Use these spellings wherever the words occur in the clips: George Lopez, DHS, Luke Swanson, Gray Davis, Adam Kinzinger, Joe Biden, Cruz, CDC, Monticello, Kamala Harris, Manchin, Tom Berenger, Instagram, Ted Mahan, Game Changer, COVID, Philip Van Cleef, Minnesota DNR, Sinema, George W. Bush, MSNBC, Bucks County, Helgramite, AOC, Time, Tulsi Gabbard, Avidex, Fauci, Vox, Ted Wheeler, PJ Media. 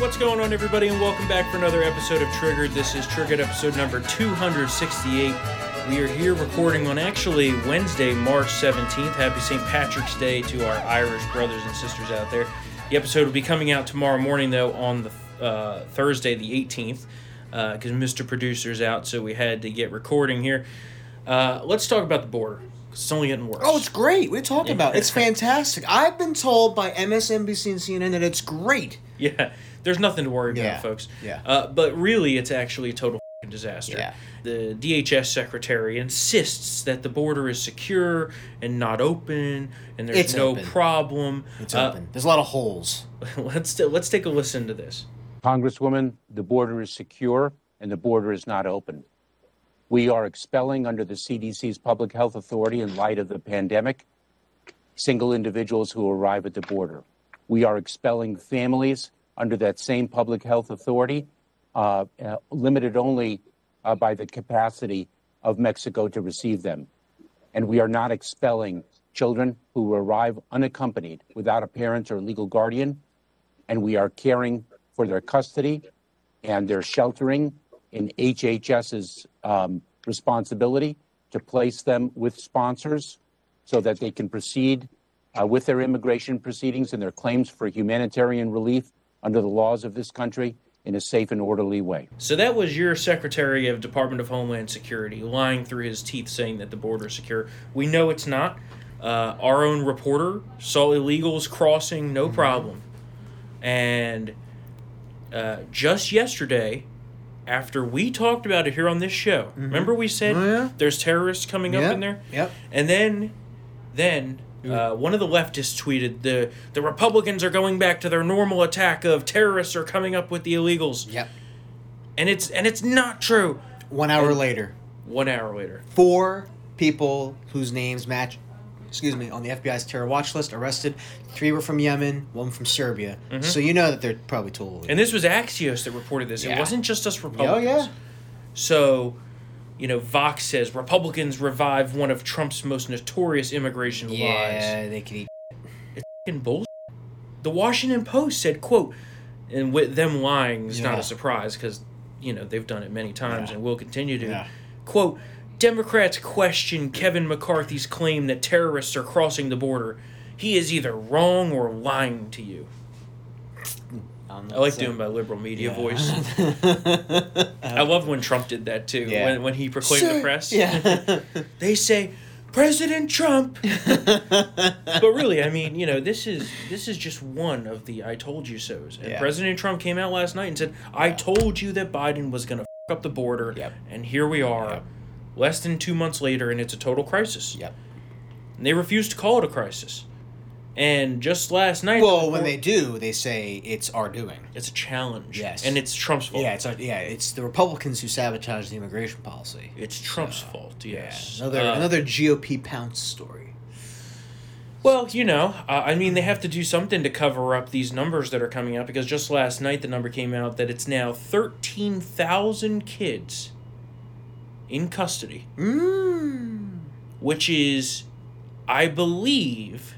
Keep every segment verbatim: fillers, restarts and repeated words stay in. What's going on, everybody, and welcome back for another episode of Triggered. This is Triggered episode number two sixty-eight. We are here recording on actually Wednesday, March seventeenth. Happy Saint Patrick's Day to our Irish brothers and sisters out there. The episode will be coming out tomorrow morning, though, on the uh, Thursday the eighteenth, because uh, Mister Producer's out, so we had to get recording here. Uh, let's talk about the border. It's only getting worse. Oh, it's great. What are you talking yeah. about? It's fantastic. I've been told by M S N B C and C N N that it's great. Yeah. There's nothing to worry about, yeah. folks. Yeah. Uh, but really, it's actually a total f***ing disaster. Yeah. The D H S secretary insists that the border is secure and not open, and there's it's no open. problem. It's uh, open. There's a lot of holes. Let's let's take a listen to this. Congresswoman, the border is secure, and the border is not open. We are expelling under the C D C's public health authority in light of the pandemic single individuals who arrive at the border. We are expelling families under that same public health authority, uh, uh, limited only uh, by the capacity of Mexico to receive them. And we are not expelling children who arrive unaccompanied without a parent or legal guardian. And we are caring for their custody and their sheltering in H H S's um, responsibility to place them with sponsors so that they can proceed uh, with their immigration proceedings and their claims for humanitarian relief under the laws of this country in a safe and orderly way. So that was your Secretary of Department of Homeland Security lying through his teeth saying that the border is secure. We know it's not. Uh, our own reporter saw illegals crossing, no problem. And uh, just yesterday, after we talked about it here on this show, mm-hmm. remember we said oh, yeah. there's terrorists coming yep. up in there? Yep. And then, then... Uh, one of the leftists tweeted, the the Republicans are going back to their normal attack of terrorists are coming up with the illegals. Yep. And it's and it's not true. One hour and, later. One hour later. Four people whose names match, excuse me, on the F B I's terror watch list arrested. Three were from Yemen, one from Serbia. Mm-hmm. So you know that they're probably totally. And this was Axios that reported this. Yeah. It wasn't just us Republicans. Oh, yeah. So... You know, Vox says, Republicans revive one of Trump's most notorious immigration yeah, lies. Yeah, they can eat It's fucking bullshit. The Washington Post said, quote, and with them lying is yeah. not a surprise because, you know, they've done it many times yeah. and will continue to, yeah. quote, Democrats question Kevin McCarthy's claim that terrorists are crossing the border. He is either wrong or lying to you. I like doing my liberal media yeah. voice. I love when Trump did that, too, yeah. when when he proclaimed sure. the press. Yeah. They say, President Trump. But really, I mean, you know, this is this is just one of the I told you so's. And yeah. President Trump came out last night and said, I yeah. told you that Biden was going to f*** up the border. Yep. And here we are, yep. less than two months later, and it's a total crisis. Yep. And they refuse to call it a crisis. And just last night... Well, the when they do, they say it's our doing. It's a challenge. Yes. And it's Trump's fault. Yeah, it's our, yeah, it's the Republicans who sabotage the immigration policy. It's Trump's uh, fault, yes. Yeah. Another, uh, another G O P pounce story. Well, you know, uh, I mean, they have to do something to cover up these numbers that are coming out, because just last night the number came out that it's now thirteen thousand kids in custody. Mm. Which is, I believe...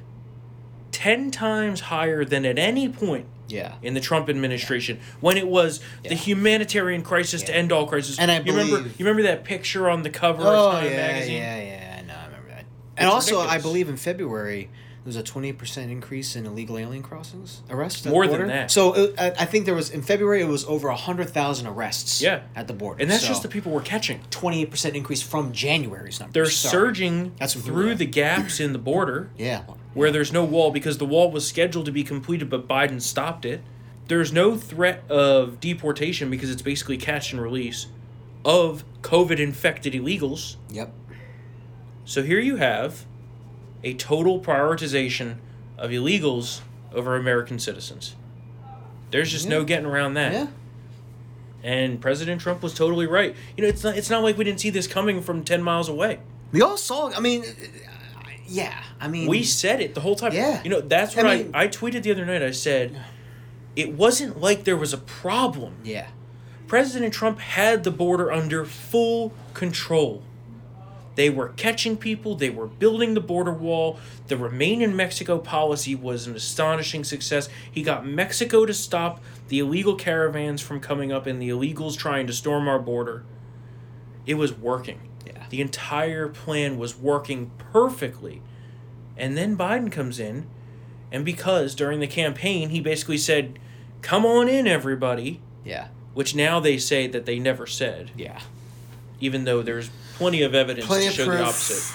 ten times higher than at any point yeah. in the Trump administration yeah. when it was yeah. the humanitarian crisis yeah. to end all crises. And I you believe... Remember, you remember that picture on the cover oh, of Time yeah, magazine? yeah, yeah, I know, I remember that. It's and also, ridiculous. I believe in February, there was a twenty percent increase in illegal alien crossings, arrests at More the border. Than that. So it, I think there was, in February, it was over one hundred thousand arrests yeah. at the border. And that's so just the people we're catching. twenty-eight percent increase from January's numbers. They're Sorry. surging that's through the gaps in the border. yeah, where there's no wall because the wall was scheduled to be completed, but Biden stopped it. There's no threat of deportation because it's basically catch and release of COVID-infected illegals. Yep. So here you have a total prioritization of illegals over American citizens. There's just yeah. no getting around that. Yeah. And President Trump was totally right. You know, it's not, it's not like we didn't see this coming from ten miles away. We all saw, I mean... Yeah, I mean... We said it the whole time. Yeah. You know, that's what I, mean, I... I tweeted the other night. I said, it wasn't like there was a problem. Yeah. President Trump had the border under full control. They were catching people. They were building the border wall. The Remain in Mexico policy was an astonishing success. He got Mexico to stop the illegal caravans from coming up and the illegals trying to storm our border. It was working. Yeah. The entire plan was working perfectly. And then Biden comes in, and because during the campaign, he basically said, come on in, everybody. Yeah. Which now they say that they never said. Yeah. Even though there's plenty of evidence plenty to show proof. The opposite.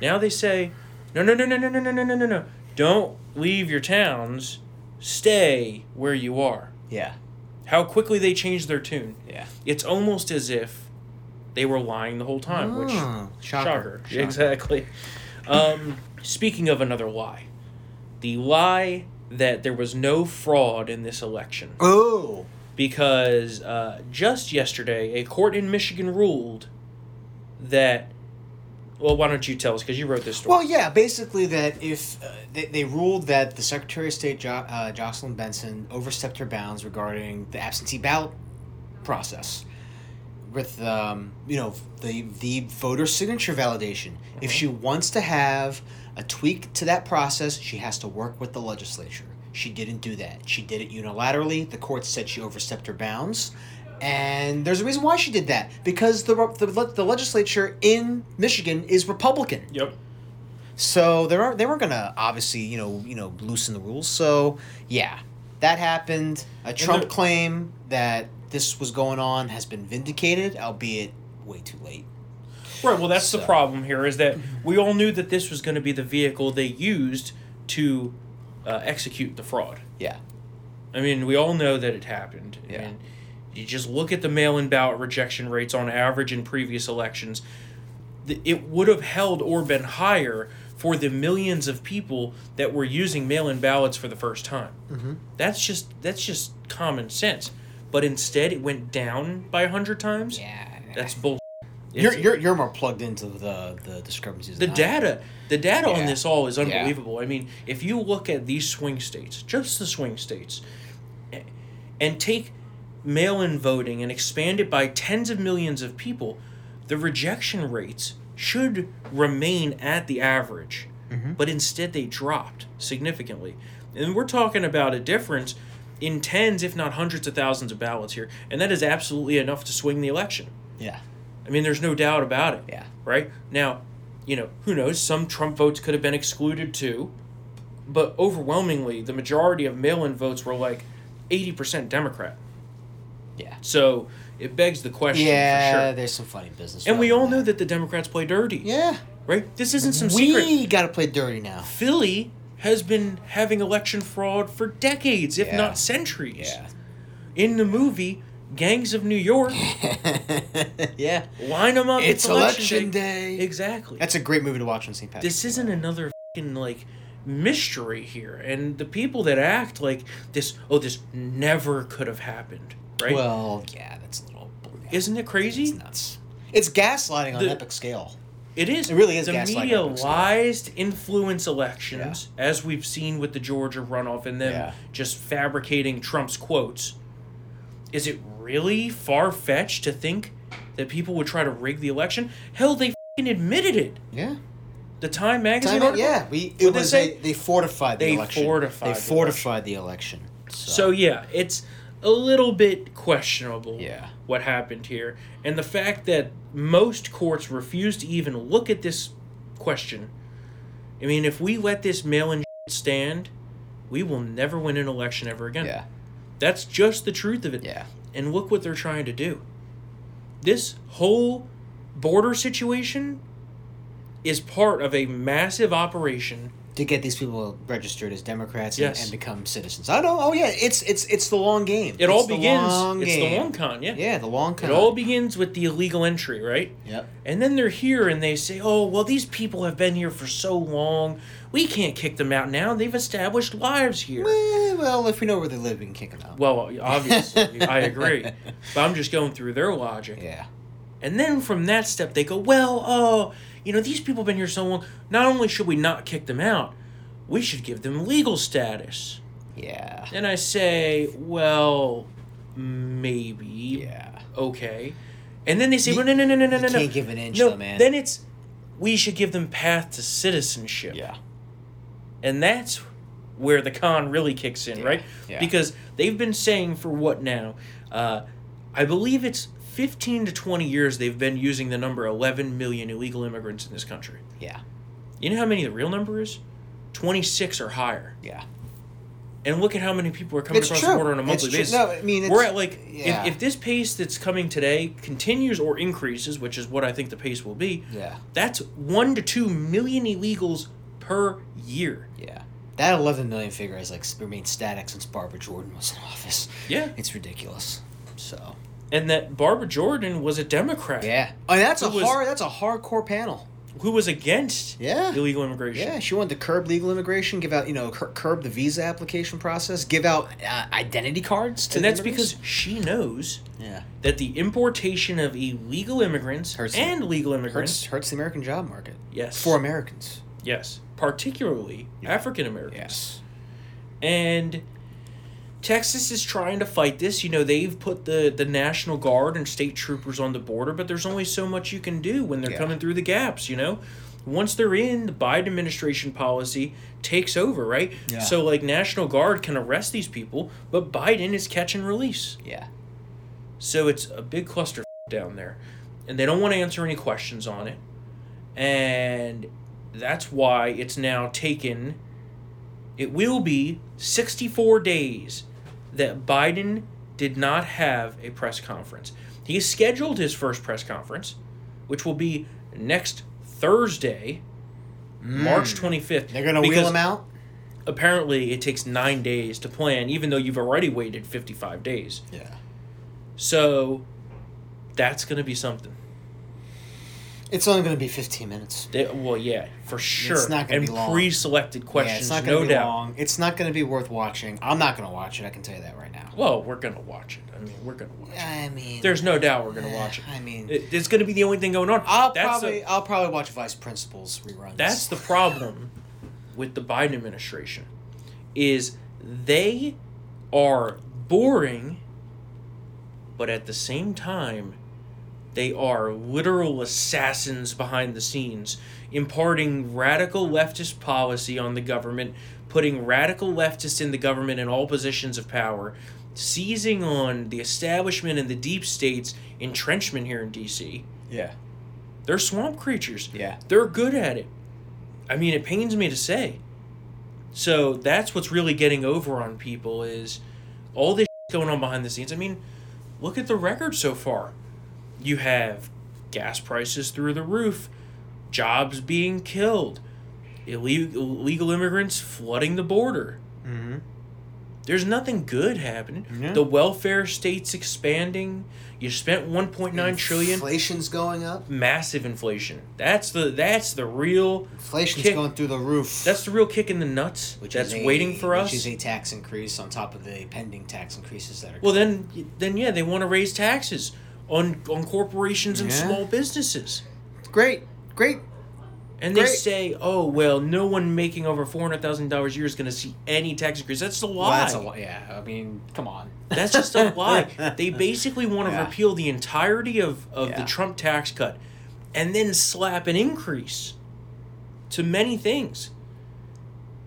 Now they say, no, no, no, no, no, no, no, no, no, no. Don't leave your towns. Stay where you are. Yeah. How quickly they change their tune. Yeah. It's almost as if they were lying the whole time, oh, which... Shocker. Shocker. Shocker. Exactly. Um, speaking of another lie. The lie that there was no fraud in this election. Oh. Because uh, just yesterday, a court in Michigan ruled that... Well, why don't you tell us, because you wrote this story. Well, yeah, basically that if... Uh, they, they ruled that the Secretary of State, jo- uh, Jocelyn Benson, overstepped her bounds regarding the absentee ballot process with, um, you know, the, the voter signature validation. Mm-hmm. If she wants to have a tweak to that process, she has to work with the legislature. She didn't do that. She did it unilaterally. The court said she overstepped her bounds. And there's a reason why she did that. Because the the, the legislature in Michigan is Republican. Yep. So they weren't, they weren't going to, obviously, you know, you know, loosen the rules. So, yeah, that happened. A Trump the, claim that this was going on has been vindicated, albeit way too late. Right. Well, that's so. The problem here is that we all knew that this was going to be the vehicle they used to... Uh, execute the fraud. Yeah. I mean, we all know that it happened. Yeah. I mean, you just look at the mail-in ballot rejection rates on average in previous elections. It would have held or been higher for the millions of people that were using mail-in ballots for the first time. Mm-hmm. That's just that's just common sense. But instead, it went down by one hundred times? Yeah. That's bullshit. You're, you're, you're more plugged into the, the discrepancies. The data, the data yeah. on this all is unbelievable. Yeah. I mean, if you look at these swing states, just the swing states, and take mail-in voting and expand it by tens of millions of people, the rejection rates should remain at the average. Mm-hmm. But instead they dropped significantly. And we're talking about a difference in tens, if not hundreds of thousands of ballots here. And that is absolutely enough to swing the election. Yeah. I mean, there's no doubt about it. Yeah. Right? Now, you know, who knows? Some Trump votes could have been excluded too. But overwhelmingly, the majority of mail-in votes were like eighty percent Democrat. Yeah. So it begs the question yeah, for sure. Yeah, there's some funny business. And we all that. know that the Democrats play dirty. Yeah. Right? This isn't some we secret. We got to play dirty now. Philly has been having election fraud for decades, if yeah. not centuries. Yeah. In the movie... Gangs of New York. Yeah. Line them up. It's, it's election, election day. day. Exactly. That's a great movie to watch on Saint Patrick's. This isn't another fucking, like, mystery here. And the people that act like this, oh, this never could have happened, right? Well, yeah, that's a little... Yeah. Isn't it crazy? It's nuts. It's gaslighting on the, an epic scale. It is. It really is the gaslighting. The media lies to influence elections, yeah. as we've seen with the Georgia runoff and them yeah. just fabricating Trump's quotes. Is it really far-fetched to think that people would try to rig the election? Hell, they f***ing admitted it. Yeah. The Time magazine Time, yeah. We, it was they, a, they fortified the they election. Fortified they fortified the election. The election so. so, yeah, it's a little bit questionable yeah. what happened here. And the fact that most courts refuse to even look at this question. I mean, if we let this mail-in stand, we will never win an election ever again. Yeah. That's just the truth of it. Yeah. And look what they're trying to do. This whole border situation is part of a massive operation to get these people registered as Democrats yes. and, and become citizens. I know. Oh yeah, it's it's it's the long game. It it's all begins. Long it's game. the long con. Yeah. Yeah, the long con. It all begins with the illegal entry, right? Yep. And then they're here and they say, "Oh, well, these people have been here for so long. We can't kick them out now. They've established lives here." Well, well if we know where they live, we can kick them out. Well, obviously, I agree. But I'm just going through their logic. Yeah. And then from that step, they go, well, oh, you know, these people have been here so long. Not only should we not kick them out, we should give them legal status. Yeah. And I say, well, maybe. Yeah. Okay. And then they say, well, no, no, no, no, no, no, no. You can't give an inch, though, man. Then it's we should give them path to citizenship. Yeah. And that's where the con really kicks in, yeah. right? Yeah. Because they've been saying for what now? Uh, I believe it's fifteen to twenty years they've been using the number eleven million illegal immigrants in this country. Yeah. You know how many the real number is? twenty-six or higher. Yeah. And look at how many people are coming it's across true. the border on a monthly basis. No, I mean, it's, We're at like, yeah. if, if this pace that's coming today continues or increases, which is what I think the pace will be, yeah. that's one to two million illegals per year. Yeah. That eleven million figure has like remained static since Barbara Jordan was in office. Yeah. It's ridiculous. So. And that Barbara Jordan was a Democrat. Yeah. Oh, that's a was, hard, that's a hardcore panel. Who was against yeah. illegal immigration. Yeah, she wanted to curb legal immigration, give out, you know, cur- curb the visa application process, give out uh, identity cards to And that's immigrants. Because she knows yeah. that the importation of illegal immigrants hurts and the, legal immigrants... Hurts, hurts the American job market. Yes. For Americans. Yes. Particularly yeah. African Americans. Yes. And Texas is trying to fight this. You know, they've put the, the National Guard and state troopers on the border, but there's only so much you can do when they're yeah. coming through the gaps, you know? Once they're in, the Biden administration policy takes over, right? Yeah. So, like, National Guard can arrest these people, but Biden is catch and release. Yeah. So it's a big cluster down there. And they don't want to answer any questions on it. And that's why it's now taken... It will be sixty-four days that Biden did not have a press conference. He scheduled his first press conference, which will be next Thursday, mm. March twenty-fifth. They're going to wheel him out? Apparently, it takes nine days to plan, even though you've already waited fifty-five days. Yeah. So, that's going to be something. It's only going to be fifteen minutes. They, well, yeah, for sure. It's not going to be long. And pre-selected questions, yeah, it's not no be doubt. Long. It's not going to be worth watching. I'm not going to watch it. I can tell you that right now. Well, we're going to watch it. I mean, we're going to watch it. I mean, there's no doubt we're going to watch it. I mean, it, it's going to be the only thing going on. I'll that's probably a, I'll probably watch Vice Principals reruns. That's the problem with the Biden administration, is they are boring, but at the same time. They are literal assassins behind the scenes, imparting radical leftist policy on the government, putting radical leftists in the government in all positions of power, seizing on the establishment and the deep state's entrenchment here in D C. Yeah. They're swamp creatures. Yeah. They're good at it. I mean, it pains me to say. So that's what's really getting over on people is all this going on behind the scenes. I mean, look at the record so far. You have gas prices through the roof, jobs being killed, illegal, illegal immigrants flooding the border. Mm-hmm. There's nothing good happening. Mm-hmm. The welfare state's expanding. You spent one point nine trillion dollars. Inflation's going up. Massive inflation. That's the that's the real Inflation's kick. Going through the roof. That's the real kick in the nuts which that's is a, waiting for us. Which is a tax increase on top of the pending tax increases that are Well, coming. then then yeah, they want to raise taxes. On on corporations and yeah. small businesses. Great. Great. And Great. They say, oh, well, no one making over four hundred thousand dollars a year is going to see any tax increase. That's a lie. Well, that's a lie. Yeah, I mean, come on. That's just a lie. They basically want to yeah. repeal the entirety of, of yeah. the Trump tax cut and then slap an increase to many things.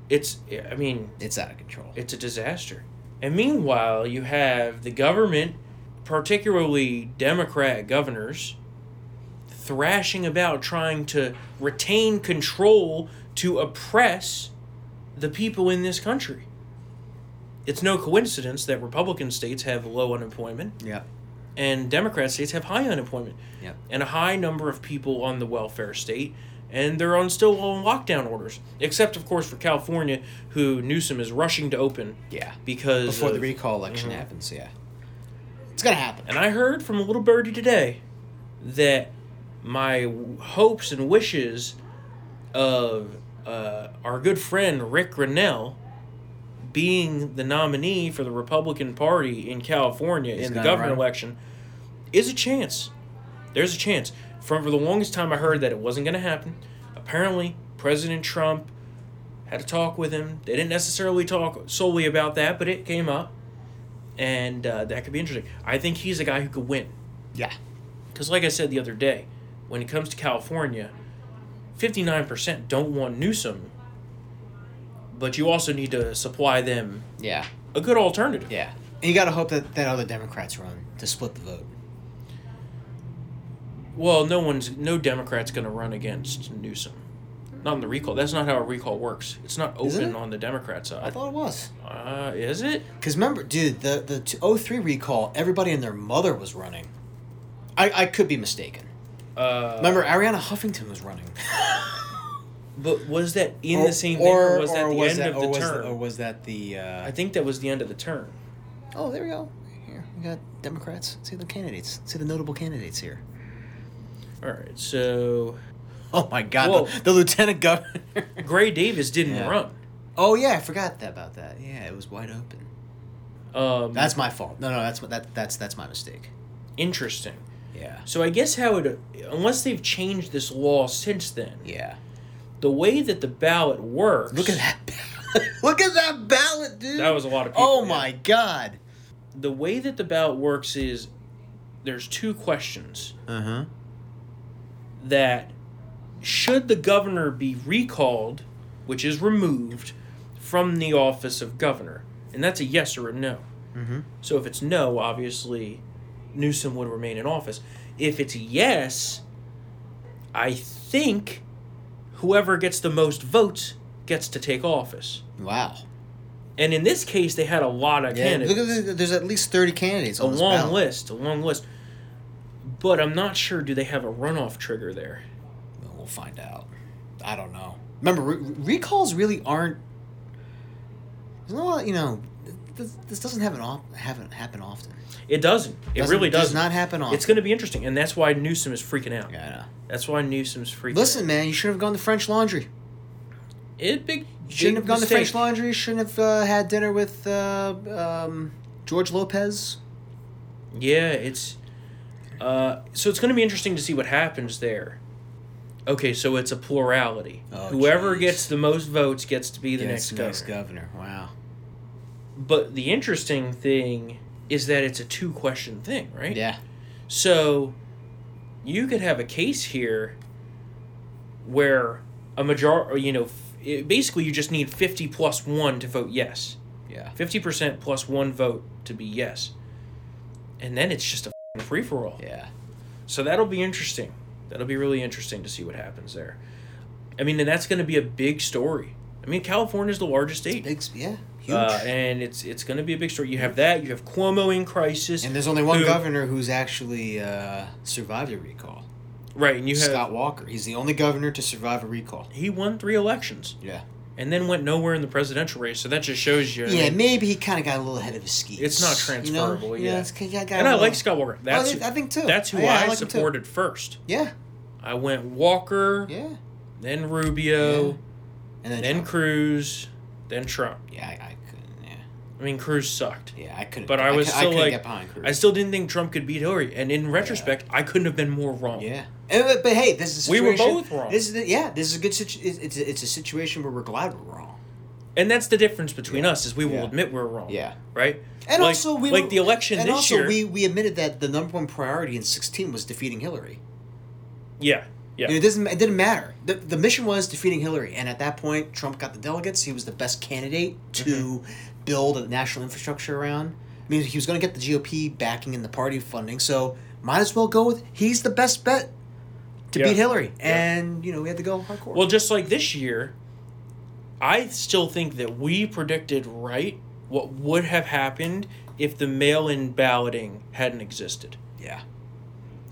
It's, I mean... It's out of control. It's a disaster. And meanwhile, you have the government... particularly Democrat governors, thrashing about trying to retain control to oppress the people in this country. It's no coincidence that Republican states have low unemployment. Yeah. And Democrat states have high unemployment. Yeah. And a high number of people on the welfare state, and they're on still on lockdown orders. Except, of course, for California, who Newsom is rushing to open. Yeah. Because Before of, the recall election mm-hmm. happens, yeah. It's going to happen. And I heard from a little birdie today that my w- hopes and wishes of uh, our good friend Rick Grenell being the nominee for the Republican Party in California He's in the governor run. election is a chance. There's a chance. From, for the longest time I heard that it wasn't going to happen. Apparently, President Trump had a talk with him. They didn't necessarily talk solely about that, but it came up. And uh, that could be interesting. I think he's a guy who could win. Yeah. Because like I said the other day, when it comes to California, fifty-nine percent don't want Newsom, but you also need to supply them yeah. a good alternative. Yeah. And you got to hope that, that other Democrats run to split the vote. Well, no one's no Democrat's going to run against Newsom. Not in the recall. That's not how a recall works. It's not open it? on the Democrat side. I thought it was. Uh, is it? Because remember, dude, the, the oh three recall, everybody and their mother was running. I, I could be mistaken. Uh, remember, Arianna Huffington was running. But was that in or, the same or, thing? Or was or that the was end that, of the term? The, or was that the... Uh... I think that was the end of the term. Oh, there we go. Here, we got Democrats. Let's see the candidates. Let's see the notable candidates here. All right, so... Oh, my God. The, the lieutenant governor. Gray Davis didn't yeah. run. Oh, yeah. I forgot that, about that. Yeah, it was wide open. Um, that's my fault. No, no, that's that that's that's my mistake. Interesting. Yeah. So I guess how it... Unless they've changed this law since then. Yeah. The way that the ballot works... Look at that ballot. Look at that ballot, dude. That was a lot of people. Oh, my yeah. God. The way that the ballot works is there's two questions. Uh-huh. That... Should the governor be recalled, which is removed, from the office of governor? And that's a yes or a no. Mm-hmm. So if it's no, obviously, Newsom would remain in office. If it's yes, I think whoever gets the most votes gets to take office. Wow. And in this case, they had a lot of yeah, candidates. Look at, there's at least thirty candidates on this ballot. A long list, a long list. But I'm not sure, do they have a runoff trigger there? We'll find out. I don't know. Remember, re- recalls really aren't. There's no, you know, this, this doesn't have an op- haven't happen often. It doesn't. It doesn't, really doesn't. Does not happen often. It's going to be interesting, and that's why Newsom is freaking out. Yeah, I know. That's why Newsom's freaking. Listen, out. man, you shouldn't have gone to French Laundry. It big. You shouldn't big have gone mistake. to French Laundry. You shouldn't have uh, had dinner with uh, um, George Lopez. Yeah, it's. Uh, so it's going to be interesting to see what happens there. Okay, so it's a plurality. Oh, Whoever geez. gets the most votes gets to be the yeah, next, next governor. Wow. But the interesting thing is that it's a two-question thing, right? Yeah. So you could have a case here where a major, you know, it, basically you just need fifty plus one to vote yes. Yeah. fifty percent plus one vote to be yes. And then it's just a free-for-all. Yeah. So that'll be interesting. That'll be really interesting to see what happens there. I mean, and that's going to be a big story. I mean, California's the largest state. Big, yeah, huge. Uh, and it's it's going to be a big story. You have that. You have Cuomo in crisis. And there's only one who, governor who's actually uh, survived a recall. Right, and you Scott have... Scott Walker. He's the only governor to survive a recall. He won three elections. Yeah. And then went nowhere in the presidential race, so that just shows you... Yeah, maybe he kind of got a little ahead of his skis. It's not transferable, you know? yeah. yeah it's, I got and I little... like Scott Walker. That's oh, I think, too. That's who oh, yeah, I, I like supported first. Yeah. I went Walker, yeah. then Rubio, yeah. and then, then Cruz, then Trump. Yeah, I, I couldn't, yeah. I mean, Cruz sucked. Yeah, I couldn't. But I was I, still I like... Get behind Cruz. I still didn't think Trump could beat Hillary, and in retrospect, yeah. I couldn't have been more wrong. Yeah. But, but hey, this is a situation. We were both wrong. This is the, yeah, this is a good situation. It's, it's a situation where we're glad we're wrong. And that's the difference between yeah. us is we will yeah. admit we're wrong. Yeah. Right? And like, also we like were, the election and this also year. We, we admitted that the number one priority in sixteen was defeating Hillary. Yeah. Yeah. And it doesn't it didn't matter. The the mission was defeating Hillary, and at that point Trump got the delegates. He was the best candidate to mm-hmm. build a national infrastructure around. I mean, he was going to get the G O P backing and the party funding, so might as well go with he's the best bet. To yep. beat Hillary. And, yep. you know, we had to go hardcore. Well, just like this year, I still think that we predicted right what would have happened if the mail-in balloting hadn't existed. Yeah.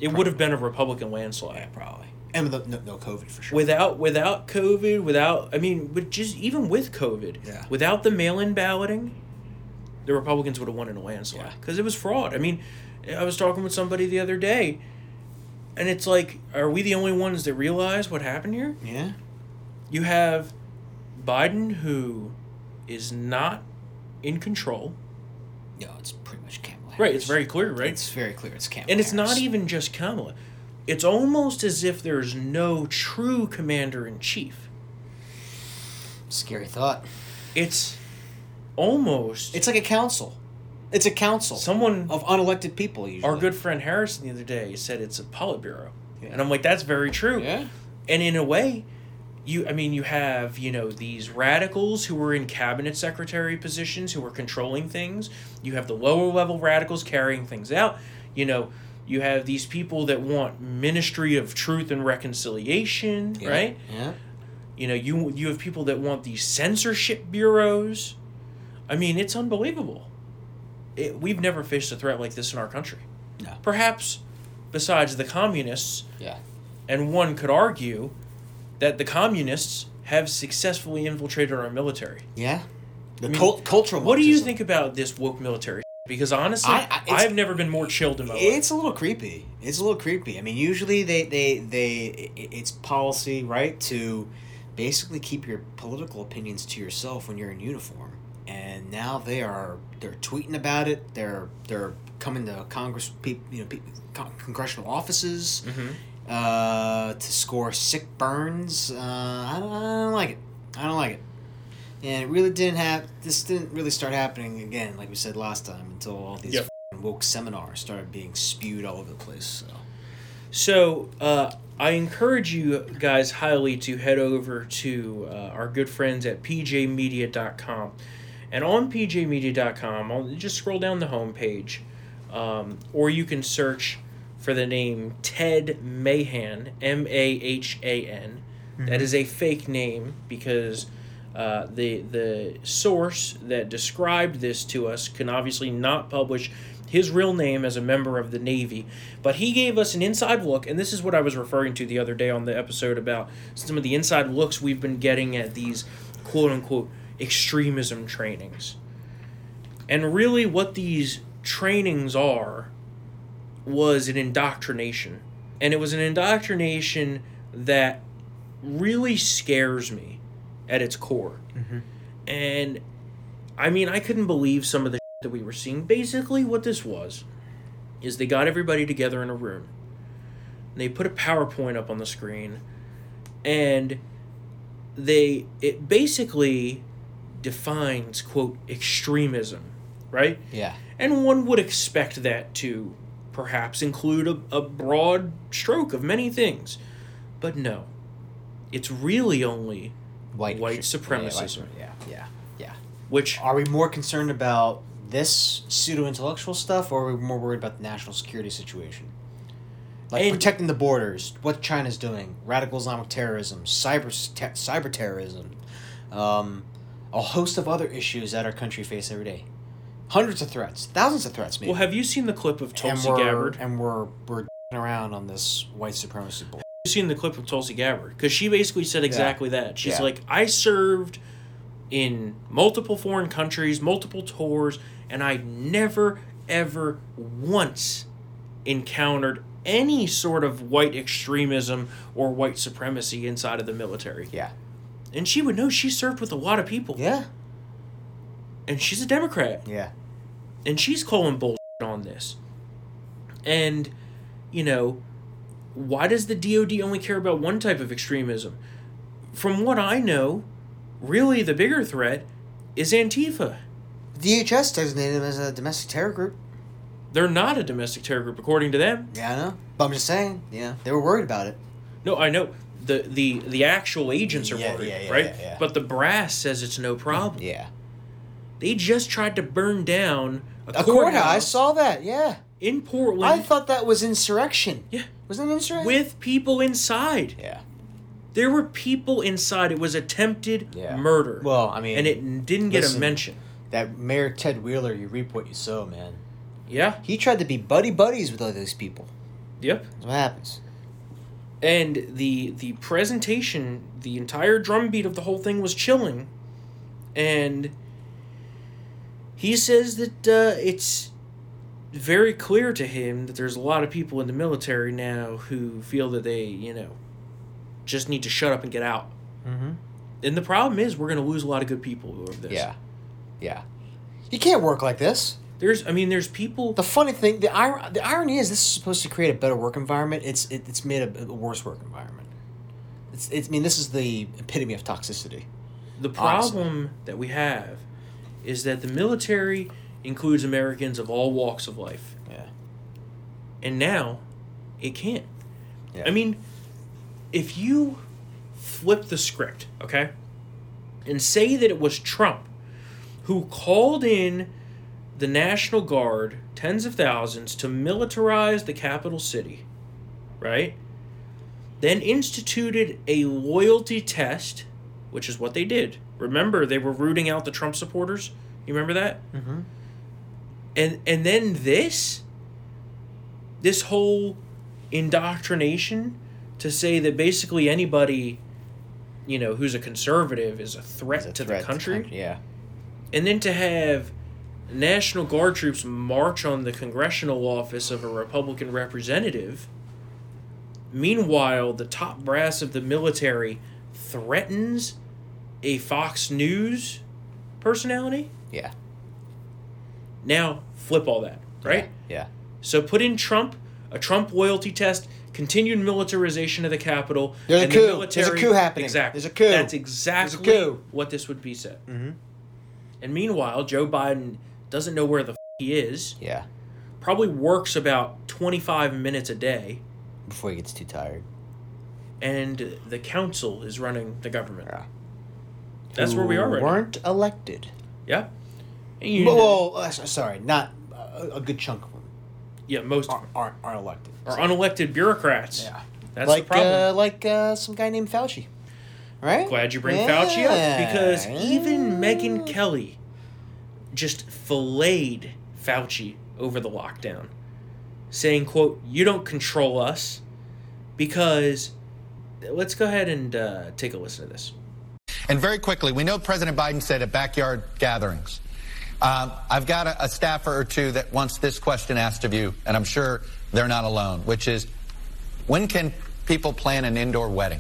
It probably. would have been a Republican landslide. Yeah, probably. And the, no, no COVID, for sure. Without without COVID, without... I mean, but just even with COVID, yeah. without the mail-in balloting, the Republicans would have won in a landslide. Because yeah. it was fraud. I mean, I was talking with somebody the other day, and it's like, are we the only ones that realize what happened here? Yeah. You have Biden, who is not in control. No, it's pretty much Kamala Harris. Right, it's very clear, right? It's very clear it's Kamala And it's Harris. Not even just Kamala. It's almost as if there's no true commander-in-chief. Scary thought. It's almost... It's like a council. It's a council Someone of unelected people, usually. Our good friend Harrison the other day said it's a Politburo. Yeah. And I'm like, that's very true. Yeah. And in a way, you, I mean, you have, you know, these radicals who were in cabinet secretary positions who were controlling things. You have the lower level radicals carrying things out. You know, you have these people that want Ministry of Truth and Reconciliation, yeah, right? Yeah. You know, you you have people that want these censorship bureaus. I mean, it's unbelievable. It, we've never faced a threat like this in our country. No. Perhaps besides the communists. Yeah. And one could argue that the communists have successfully infiltrated our military. Yeah. The I mean, cult- cultural What do you think about this woke military? Because honestly, I, I, I've never been more chilled in my life. It's a little creepy. It's a little creepy. I mean, usually they, they, they it's policy, right, to basically keep your political opinions to yourself when you're in uniform. And now they are they're tweeting about it. They're they're coming to Congress, people, you know, people, con- congressional offices, mm-hmm. uh, to score sick burns. Uh, I don't, I don't like it. I don't like it. And it really didn't have this didn't really start happening again, like we said last time, until all these yep. f- woke seminars started being spewed all over the place. So, so uh, I encourage you guys highly to head over to uh, our good friends at p j media dot com. And on p j media dot com, I'll just scroll down the homepage, um, or you can search for the name Ted Mahan, M A H A N. Mm-hmm. That is a fake name because uh, the the source that described this to us can obviously not publish his real name as a member of the Navy. But he gave us an inside look, and this is what I was referring to the other day on the episode about some of the inside looks we've been getting at these quote-unquote extremism trainings. And really what these trainings are was an indoctrination. And it was an indoctrination that really scares me at its core. Mm-hmm. And I mean, I couldn't believe some of the shit that we were seeing. Basically what this was is they got everybody together in a room. They put a PowerPoint up on the screen, and they it basically defines, quote, extremism, right? Yeah. And one would expect that to perhaps include a, a broad stroke of many things. But no. It's really only white, white extre- supremacism. Yeah, yeah, yeah. Which... Are we more concerned about this pseudo-intellectual stuff, or are we more worried about the national security situation? Like and, protecting the borders, what China's doing, radical Islamic terrorism, cyber, te- cyber terrorism, um... a host of other issues that our country faces every day. Hundreds of threats. Thousands of threats, maybe. Well, have you seen the clip of Tulsi and Gabbard? And we're, we're around on this white supremacy bullshit. Have you seen the clip of Tulsi Gabbard? Because she basically said exactly yeah. that. She's yeah. like, I served in multiple foreign countries, multiple tours, and I never, ever once encountered any sort of white extremism or white supremacy inside of the military. Yeah. And she would know she served with a lot of people. Yeah. And she's a Democrat. Yeah. And she's calling bullshit on this. And, you know, why does the D O D only care about one type of extremism? From what I know, really the bigger threat is Antifa. D H S designated them as a domestic terror group. They're not a domestic terror group, according to them. Yeah, I know. But I'm just saying, yeah, they were worried about it. No, I know. The, the the actual agents are yeah, worried, yeah, yeah, right? Yeah, yeah. But the brass says it's no problem. Yeah. They just tried to burn down a, a courthouse. courthouse. I saw that, yeah. In Portland. I thought that was insurrection. Yeah. Was it an insurrection? With people inside. Yeah. There were people inside. It was attempted yeah. murder. Well, I mean... And it didn't get listen, a mention. That Mayor Ted Wheeler, you reap what you sow, man. Yeah. He tried to be buddy-buddies with all those people. Yep. That's what happens. And the the presentation, the entire drumbeat of the whole thing was chilling. And he says that uh, it's very clear to him that there's a lot of people in the military now who feel that they, you know, just need to shut up and get out. Mm-hmm. And the problem is we're going to lose a lot of good people over this. Yeah. Yeah. You can't work like this. There's, I mean, there's people... The funny thing, the, ir- the irony is this is supposed to create a better work environment. It's it, it's made a, a worse work environment. It's, it's I mean, this is the epitome of toxicity. The problem honestly. that we have is that the military includes Americans of all walks of life. Yeah. And now, it can't. Yeah. I mean, if you flip the script, okay, and say that it was Trump who called in the National Guard, tens of thousands, to militarize the capital city, right? Then instituted a loyalty test, which is what they did. Remember, they were rooting out the Trump supporters. You remember that? Mm-hmm. And and then this, this whole indoctrination to say that basically anybody, you know, who's a conservative is a threat, a to, threat the country. to the country. Yeah. And then to have National Guard troops march on the congressional office of a Republican representative. Meanwhile, the top brass of the military threatens a Fox News personality. Yeah. Now, flip all that, right? Yeah. yeah. So put in Trump, a Trump loyalty test, continued militarization of the Capitol. There's and a coup. The military, There's a coup happening. Exactly. There's a coup. That's exactly coup. what this would be said. Mm-hmm. And meanwhile, Joe Biden doesn't know where the f*** he is. Yeah. Probably works about twenty-five minutes a day. Before he gets too tired. And the council is running the government. Yeah. That's Who where we are right weren't now. elected. Yeah. You well, well, sorry, not a, a good chunk of them. Yeah, most are, of them. Aren't, aren't elected. Are so. unelected bureaucrats. Yeah. That's like, the problem. Uh, like uh, some guy named Fauci. Right? Glad you bring yeah. Fauci up, because even Megyn Kelly just filleted Fauci over the lockdown, saying, quote, you don't control us, because... Let's go ahead and uh, take a listen to this. And very quickly, we know President Biden said at backyard gatherings. Um, I've got a, a staffer or two that wants this question asked of you, and I'm sure they're not alone, which is, when can people plan an indoor wedding?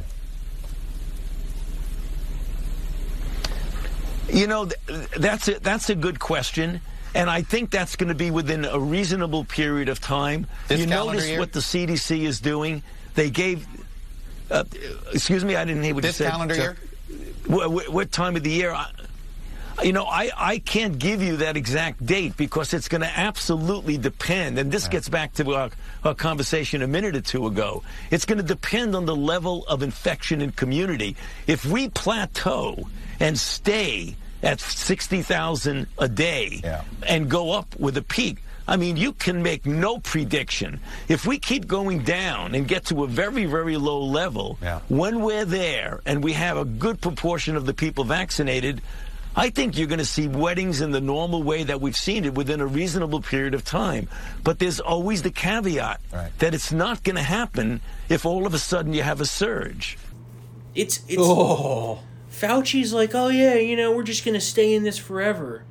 You know, th- that's a, that's a good question, and I think that's going to be within a reasonable period of time. This you notice year? What the C D C is doing. They gave, uh, excuse me, I didn't hear what this you said. This calendar so, year? What, what time of the year? I, you know, I, I can't give you that exact date, because it's going to absolutely depend, and this right. gets back to our, our conversation a minute or two ago. It's going to depend on the level of infection in community. If we plateau and stay at sixty thousand a day yeah. and go up with a peak, I mean, you can make no prediction. If we keep going down and get to a very, very low level, yeah. when we're there and we have a good proportion of the people vaccinated, I think you're going to see weddings in the normal way that we've seen it within a reasonable period of time. But there's always the caveat right. that it's not going to happen if all of a sudden you have a surge. It's it's oh. Fauci's like, oh, yeah, you know, we're just going to stay in this forever.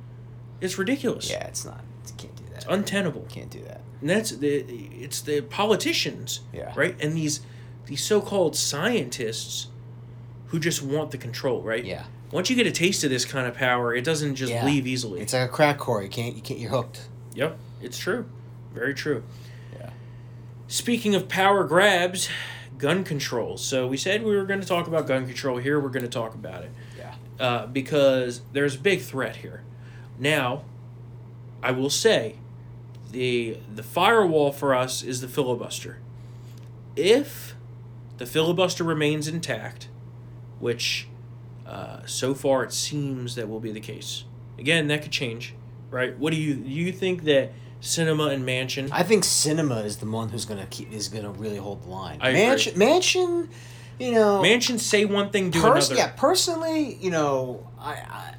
It's ridiculous. Yeah, it's not. You can't do that. It's untenable. You can't do that. And that's the it's the politicians, yeah. right? And these these so-called scientists who just want the control, right? Yeah. Once you get a taste of this kind of power, it doesn't just yeah. leave easily. It's like a crack whore. You can't, you can't, you're hooked. Yep, it's true. Very true. Yeah. Speaking of power grabs, gun control. So we said we were going to talk about gun control. Here we're going to talk about it. Yeah. Uh, because there's a big threat here. Now, I will say, the the firewall for us is the filibuster. If the filibuster remains intact, which... Uh, so far, it seems that will be the case. Again, that could change, right? What do you do? You think that Sinema and Manchin? I think Sinema is the one who's gonna keep is gonna really hold the line. I Manchin, agree. Manchin, you know, Manchin say one thing, do pers- another. Yeah, personally, you know, I, I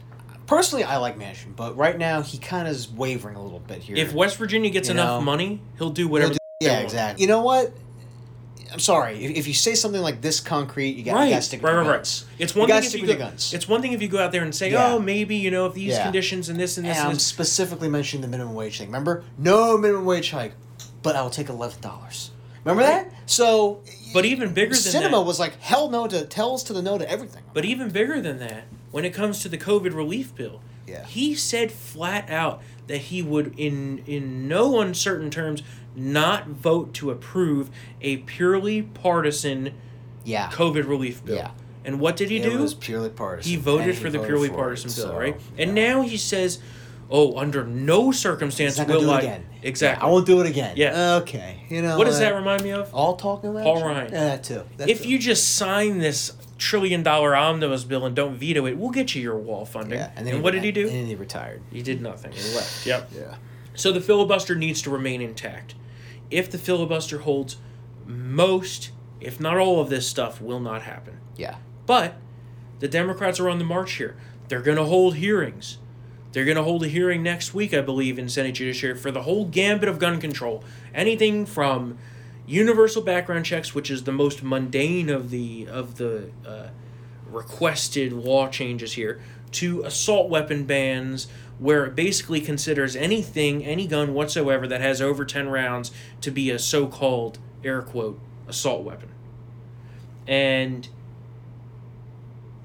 personally I like Manchin, but right now he kind of is wavering a little bit here. If West Virginia gets you enough know, money, he'll do whatever. He'll do, the yeah, want. exactly. You know what? I'm sorry. If, if you say something like this concrete, you got right. to stick with right, your right, guns. Right. It's one you thing if you go, guns. It's one thing if you go out there and say, yeah. "Oh, maybe you know if these yeah. conditions and this and this." And, and I'm this. specifically mentioning the minimum wage thing. Remember, no minimum wage hike, but I will take eleven dollars. Remember right. that? So, but even bigger than Sinema that, was like hell no to tells to the no to everything. But even bigger than that, when it comes to the COVID relief bill, yeah. he said flat out that he would, in in no uncertain terms, not vote to approve a purely partisan yeah. COVID relief bill. Yeah. And what did he do? It was purely partisan. He voted he for voted the purely for partisan it, bill, so, right? Yeah. And now he says, oh, under no circumstance will I... Again. Exactly. Yeah, I won't do it again. Yeah. Okay. You know. What does uh, that remind me of? All talking about? Paul Ryan. Yeah, that too. That if too. you just sign this trillion dollar omnibus bill and don't veto it, we'll get you your wall funding. Yeah. And, then and what did he do? And then he retired. He did nothing. He left. Yep. Yeah. So the filibuster needs to remain intact. If the filibuster holds, most, if not all of this stuff will not happen. Yeah. But the Democrats are on the march here. They're going to hold hearings. They're going to hold a hearing next week, I believe, in Senate Judiciary for the whole gambit of gun control. Anything from universal background checks, which is the most mundane of the of the uh, requested law changes here, to assault weapon bans, where it basically considers anything, any gun whatsoever that has over ten rounds to be a so-called, air quote, assault weapon. And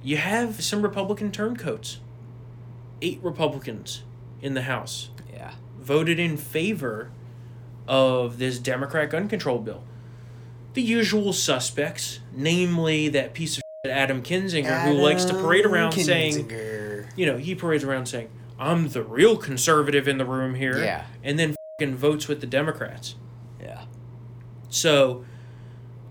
you have some Republican turncoats. Eight Republicans in the House yeah. voted in favor of this Democrat gun control bill. The usual suspects, namely that piece of shit Adam Kinzinger, Adam who likes to parade around Kinzinger. saying, you know, he parades around saying, I'm the real conservative in the room here, yeah. and then fucking votes with the Democrats. Yeah. So,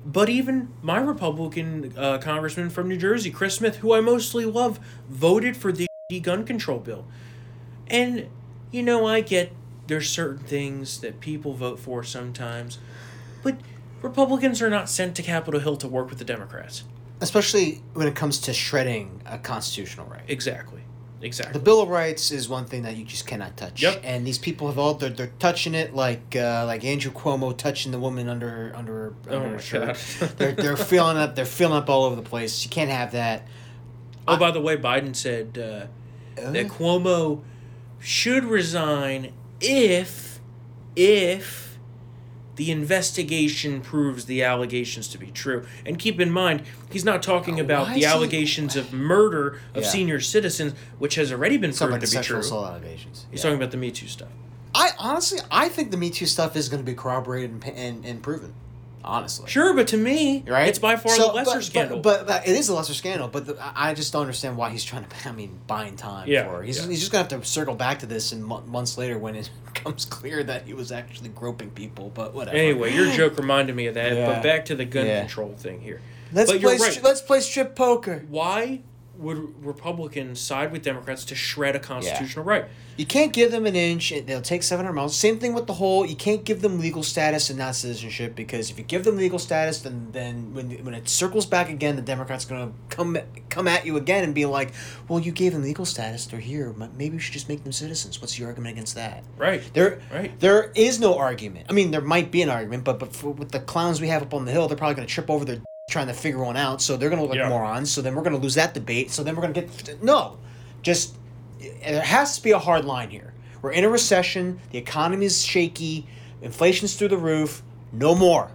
but even my Republican uh, congressman from New Jersey, Chris Smith, who I mostly love, voted for the gun control bill. And, you know, I get there's certain things that people vote for sometimes, but Republicans are not sent to Capitol Hill to work with the Democrats. Especially when it comes to shredding a constitutional right. Exactly. Exactly. The Bill of Rights is one thing that you just cannot touch. Yep. And these people have all they're, they're touching it like uh, like Andrew Cuomo touching the woman under under, under oh her shirt. they're they're feeling up they're feeling up all over the place. You can't have that. Oh, I, by the way, Biden said uh, uh, that Cuomo should resign if if the investigation proves the allegations to be true. And keep in mind, he's not talking oh, about the allegations he... of murder of yeah. senior citizens, which has already been proven to be true. Assault allegations. He's yeah. talking about the Me Too stuff. I honestly, I think the Me Too stuff is going to be corroborated and, and, and proven. Honestly. Sure, but to me, right? It's by far so, the lesser but, scandal. But, but, but it is a lesser scandal, but the, I just don't understand why he's trying to, I mean, buying time yeah, for it. He's, yeah. he's just going to have to circle back to this in mo- months later when it becomes clear that he was actually groping people, but whatever. Anyway, your joke reminded me of that, yeah. but back to the gun yeah. control thing here. Let's play, right. let's play strip poker. Why would Republicans side with Democrats to shred a constitutional yeah. right? You can't give them an inch, and they'll take seven hundred miles. Same thing with the whole, you can't give them legal status and not citizenship, because if you give them legal status, then then when when it circles back again, the Democrats are going to come come at you again and be like, well, you gave them legal status, they're here, maybe we should just make them citizens. What's your argument against that? Right. There right. There is no argument. I mean, there might be an argument, but, but for, with the clowns we have up on the Hill, they're probably going to trip over their d- trying to figure one out, so they're going to look yeah. like morons, so then we're going to lose that debate, so then we're going to get... No. Just... There has to be a hard line here. We're in a recession. The economy is shaky. Inflation's through the roof. No more.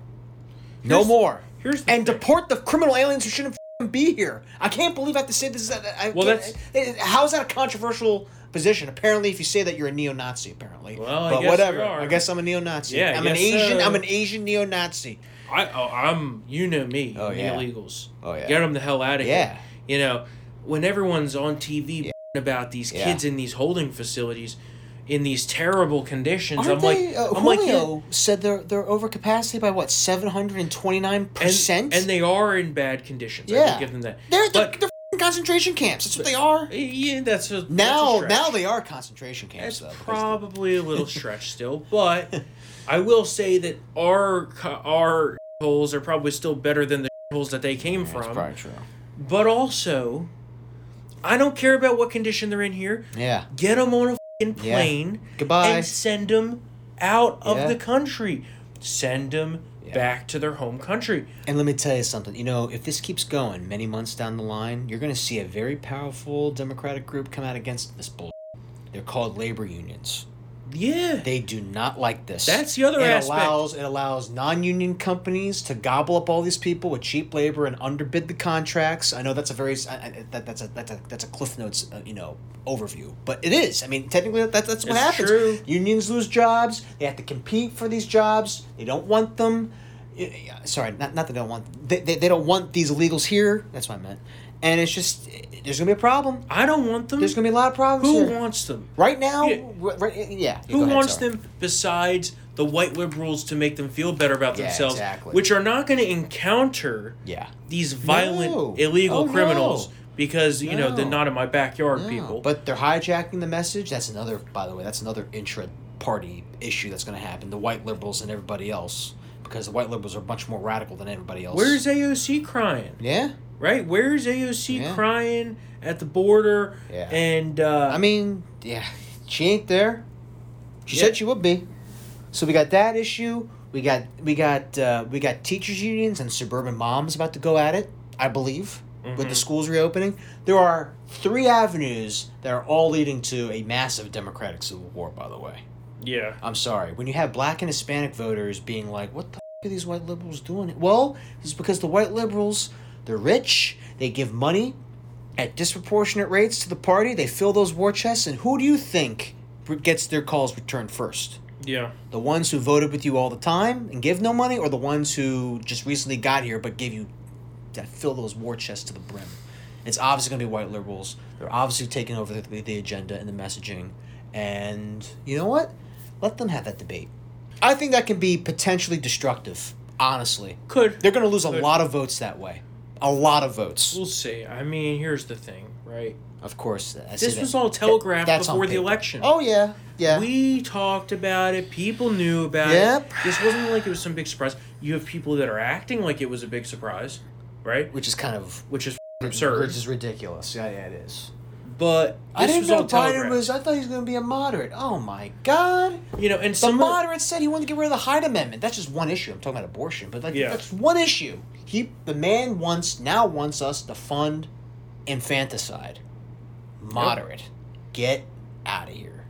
No here's, more. Here's and thing. Deport the criminal aliens who shouldn't be here. I can't believe I have to say this. Is a, I well, that's, how is that a controversial position? Apparently, if you say that, you're a neo-Nazi. Apparently, well, but I guess whatever. We are. I guess I'm a neo-Nazi. Yeah, I'm an Asian. So. I'm an Asian neo-Nazi. I, oh, I'm. You know me. Oh yeah. Illegals. Oh yeah. Get them the hell out of yeah. here. You know, when everyone's on T V. Yeah. about these yeah. kids in these holding facilities in these terrible conditions. Aren't I'm they, like uh, I'm Julio like, yeah. said they're they're over capacity by what seven hundred twenty-nine percent and, and they are in bad conditions. Yeah. I can give them that. They're they're, but, they're concentration camps. That's what they are. Yeah, that's a, now that's a now they are concentration camps. That's though, probably a little stretch still, but I will say that our our holes are probably still better than the holes that they came yeah, from. That's probably true. But also I don't care about what condition they're in here. Yeah. Get them on a fucking plane. Yeah. Goodbye. And send them out of yeah. the country. Send them yeah. back to their home country. And let me tell you something. You know, if this keeps going many months down the line, you're going to see a very powerful Democratic group come out against this bull. They're called labor unions. Yeah. They do not like this. That's the other it aspect. Allows, it allows non-union companies to gobble up all these people with cheap labor and underbid the contracts. I know that's a very I, I, that, that's a that's a that's a Cliff Notes uh, you know overview, but it is. I mean, technically that, that's what it's happens. True. Unions lose jobs. They have to compete for these jobs. They don't want them. Sorry, not not that they don't want. They they, they don't want these illegals here. That's what I meant. And it's just, there's going to be a problem. I don't want them. There's going to be a lot of problems Who here. wants them? Right now? Yeah. Right, yeah. Who ahead, wants sorry. them besides the white liberals to make them feel better about yeah, themselves, exactly. which are not going to encounter yeah. these violent, no. illegal oh, criminals no. because, you no. know, they're not in my backyard no. people. But they're hijacking the message. That's another, by the way, that's another intra-party issue that's going to happen. The white liberals and everybody else, because the white liberals are much more radical than everybody else. Where's A O C crying? Yeah. Right? Where's A O C yeah. crying at the border? Yeah. And, uh... I mean, yeah. She ain't there. She yeah. said she would be. So we got that issue. We got, we got, uh, we got teachers' unions and suburban moms about to go at it, I believe, mm-hmm. with the schools reopening. There are three avenues that are all leading to a massive Democratic civil war, by the way. Yeah. I'm sorry. When you have black and Hispanic voters being like, what the f*** are these white liberals doing? Well, it's because the white liberals... they're rich. They give money at disproportionate rates to the party. They fill those war chests. And who do you think gets their calls returned first? Yeah. The ones who voted with you all the time and give no money, or the ones who just recently got here but give you that fill those war chests to the brim? It's obviously going to be white liberals. They're obviously taking over the, the agenda and the messaging. And you know what? Let them have that debate. I think that can be potentially destructive, honestly. Could. They're going to lose Could. a lot of votes that way. A lot of votes. We'll see. I mean, here's the thing, right? Of course. I this was that. all telegraphed Th- before the election. Oh, yeah. Yeah. We talked about it. People knew about yep. it. This wasn't like it was some big surprise. You have people that are acting like it was a big surprise, right? Which is kind of... Which is f- absurd. Which is ridiculous. Yeah, yeah, it is. But I didn't know Biden was... I thought he was going to be a moderate. Oh, my God. You know, and some... The moderates said he wanted to get rid of the Hyde Amendment. That's just one issue. I'm talking about abortion. But like, yeah. that's one issue. He, the man wants, now wants us to fund infanticide. Moderate. Yep. Get out of here.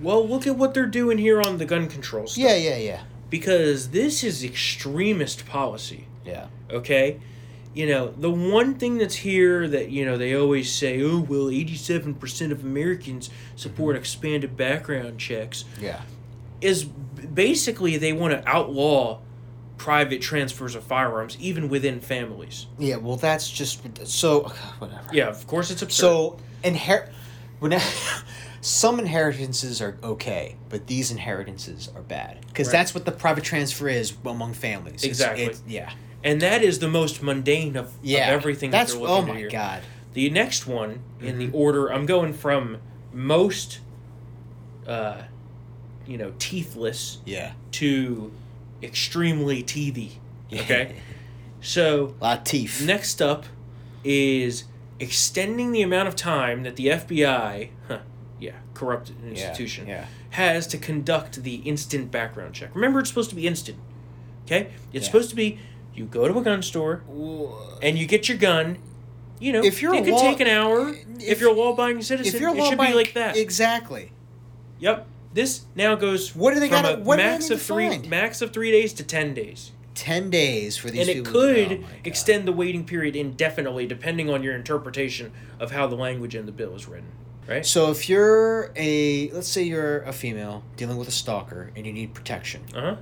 Well, look at what they're doing here on the gun control stuff. Yeah, yeah, yeah. Because this is extremist policy. Yeah. Okay? You know, the one thing that's here that, you know, they always say, oh, well, eighty-seven percent of Americans support mm-hmm. expanded background checks. Yeah. Is basically they want to outlaw private transfers of firearms, even within families. Yeah, well, that's just... So, whatever. Yeah, of course it's absurd. So, inher- some inheritances are okay, but these inheritances are bad. Because right. that's what the private transfer is among families. Exactly. It's, it, yeah. And that is the most mundane of, yeah, of everything that's, that they're looking at here. Oh, my God. The next one, mm-hmm. in the order... I'm going from most, uh, you know, teethless yeah. to... extremely teethy. Okay? Yeah. So, Latif. Next up is extending the amount of time that the F B I, huh, yeah, corrupt institution, yeah, yeah. has to conduct the instant background check. Remember, it's supposed to be instant. Okay? It's yeah. supposed to be, you go to a gun store, and you get your gun. You know, if you're it a could law, take an hour. If, if you're a law-abiding citizen, if you're a law it should buying, be like that. Exactly. Yep. This now goes what do they from gotta, a what max do they need of three find? max of three days to ten days. Ten days for these. And it could oh extend the waiting period indefinitely, depending on your interpretation of how the language in the bill is written. Right. So if you're a let's say you're a female dealing with a stalker and you need protection, uh huh,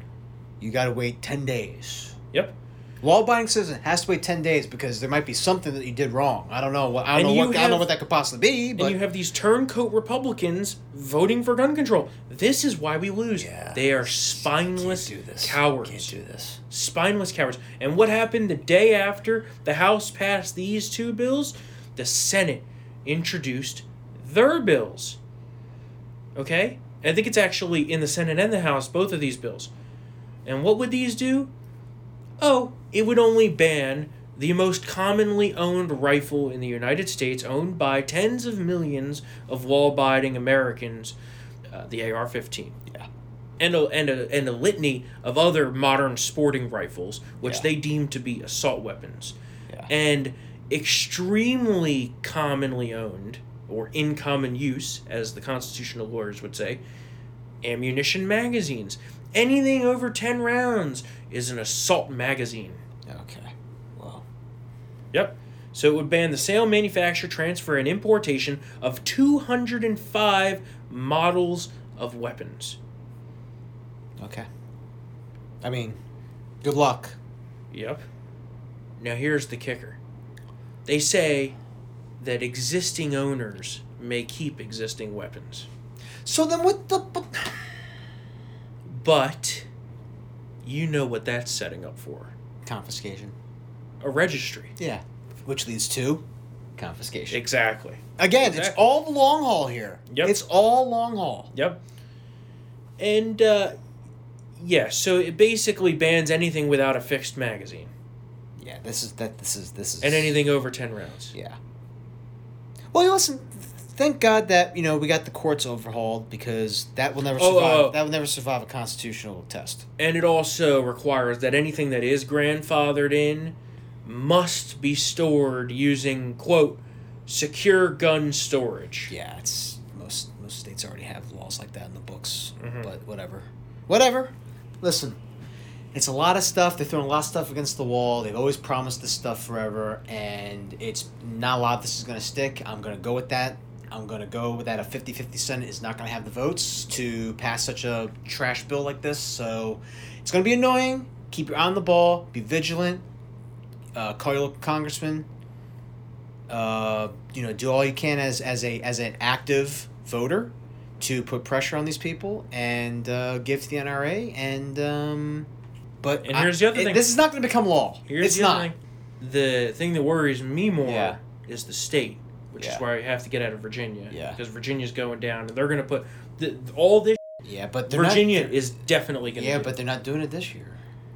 you gotta wait ten days. Yep. Law-abiding citizen has to wait ten days because there might be something that you did wrong. I don't know what I don't and know what have, I don't know what that could possibly be. But. And you have these turncoat Republicans voting for gun control. This is why we lose. Yeah. They are spineless Can't do this. cowards. Can't do this. Spineless cowards. And what happened the day after the House passed these two bills? The Senate introduced their bills. Okay? And I think it's actually in the Senate and the House, both of these bills. And what would these do? Oh, it would only ban the most commonly owned rifle in the United States, owned by tens of millions of law-abiding Americans, uh, the A R fifteen. Yeah. And a, and, a, and a litany of other modern sporting rifles, which yeah. they deem to be assault weapons. Yeah. And extremely commonly owned, or in common use, as the constitutional lawyers would say, ammunition magazines. Anything over ten rounds is an assault magazine. Okay. Wow. Yep. So it would ban the sale, manufacture, transfer, and importation of two hundred five models of weapons. Okay. I mean, good luck. Yep. Now here's the kicker. They say that existing owners may keep existing weapons. So then what the... But, but you know what that's setting up for. Confiscation. A registry. Yeah. Which leads to confiscation. Exactly. Again, exactly. It's all the long haul here. Yep. It's all long haul. Yep. And, uh, yeah, so it basically bans anything without a fixed magazine. Yeah, this is... that. This is... this is. And anything over ten rounds. Yeah. Well, listen, thank God that, you know, we got the courts overhauled, because that will never survive. Oh, oh, oh. That will never survive a constitutional test. And it also requires that anything that is grandfathered in must be stored using, quote, secure gun storage. Yeah, it's most most states already have laws like that in the books, mm-hmm. but whatever. Whatever. Listen, it's a lot of stuff. They're throwing a lot of stuff against the wall. They've always promised this stuff forever, and it's not a lot of this is going to stick. I'm going to go with that. I'm going to go with that. A fifty-fifty Senate is not going to have the votes to pass such a trash bill like this, so it's going to be annoying. Keep your eye on the ball. Be vigilant. Uh, call your local congressman. Uh, you know, do all you can as as a as an active voter to put pressure on these people, and uh, give to the N R A. And um, but and here's I, the other it, thing: this is not going to become law. Here's it's the not. Other thing. The thing that worries me more yeah. is the state, which yeah. is why we have to get out of Virginia. Yeah, because Virginia's going down, and they're going to put the, all this. Yeah, but Virginia not, is definitely going. to Yeah, do but it. They're not doing it this year.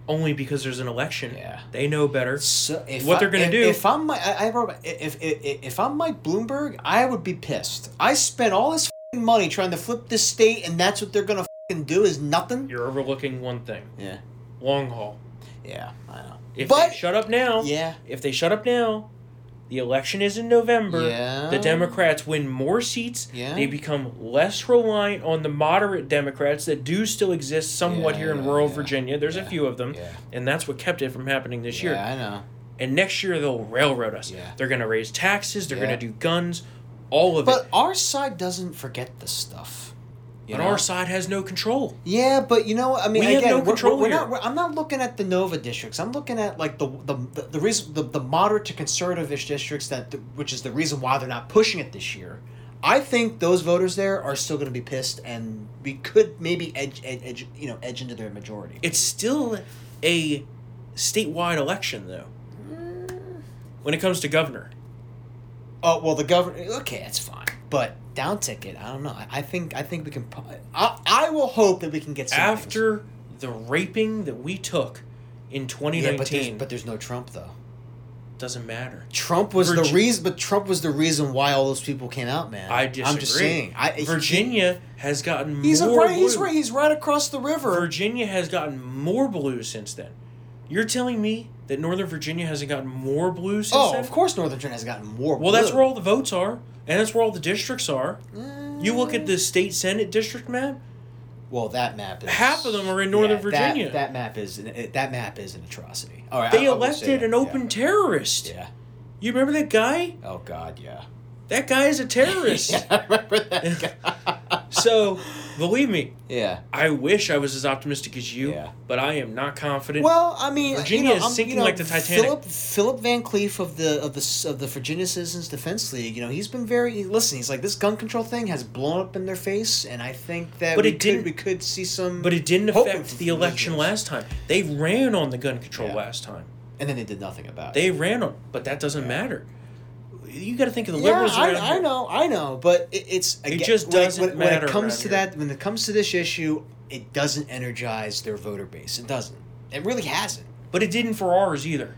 Only because there's an election. Yeah. They know better. So if what I, they're going to do. If I'm Mike, I, I, if, if, if I'm Mike Bloomberg, I would be pissed. I spent all this f***ing money trying to flip this state, and that's what they're going to f***ing do is nothing? You're overlooking one thing. Yeah. Long haul. Yeah, I know. If but, they shut up now. Yeah. If they shut up now, the election is in November. Yeah. The Democrats win more seats. Yeah. They become less reliant on the moderate Democrats that do still exist somewhat yeah, here in rural yeah. Virginia. There's yeah. a few of them. Yeah. And that's what kept it from happening this yeah, year. Yeah, I know. And next year they'll railroad us. Yeah. They're going to raise taxes. They're yeah. going to do guns. All of but it. But our side doesn't forget this stuff. You but know? Our side has no control. Yeah, but you know, I mean, we again, have no control we're, we're not, we're, I'm not looking at the Nova districts. I'm looking at like the the the, the reason the, the moderate to conservative-ish districts that the, which is the reason why they're not pushing it this year. I think those voters there are still going to be pissed, and we could maybe edge, edge, edge you know edge into their majority. It's still a statewide election, though. Mm. When it comes to governor. Oh well, the governor. Okay, that's fine, but. Down ticket. I don't know. I think I think we can. I I will hope that we can get something. After the raping that we took in twenty nineteen. Yeah, but there's, but there's no Trump though. Doesn't matter. Trump was Virgi- the reason, but Trump was the reason why all those people came out, man. I disagree. I'm just saying. I, Virginia he, has gotten. He's more a, blue. He's right. He's right across the river. Virginia has gotten more blue since then. You're telling me that Northern Virginia hasn't gotten more blue since oh, then? Of course Northern Virginia has gotten more blue. Well, that's where all the votes are, and that's where all the districts are. Mm. You look at the state Senate district map. Well, that map is... Half of them are in Northern yeah, Virginia. That, that map is an, that map is an atrocity. All right, they I, elected I an open yeah. terrorist. Yeah. You remember that guy? Oh, God, yeah. That guy is a terrorist. Yeah, I remember that guy. So... Believe me. Yeah. I wish I was as optimistic as you, yeah. but I am not confident. Well, I mean, Virginia you know, is sinking you know, like the Titanic. Philip Philip Van Cleef of the of the of the Virginia Citizens Defense League, you know, he's been very listen, he's like this gun control thing has blown up in their face, and I think that but we it could didn't, we could see some But it didn't affect the election last time. They ran on the gun control yeah. last time. And then they did nothing about it. They ran on, but that doesn't yeah. matter. You got to think of the yeah, liberals. Yeah, I, I know, I know, but it, it's again, it just doesn't when, when, matter. When it comes to here. that, when it comes to this issue, it doesn't energize their voter base. It doesn't. It really hasn't. But it didn't for ours either.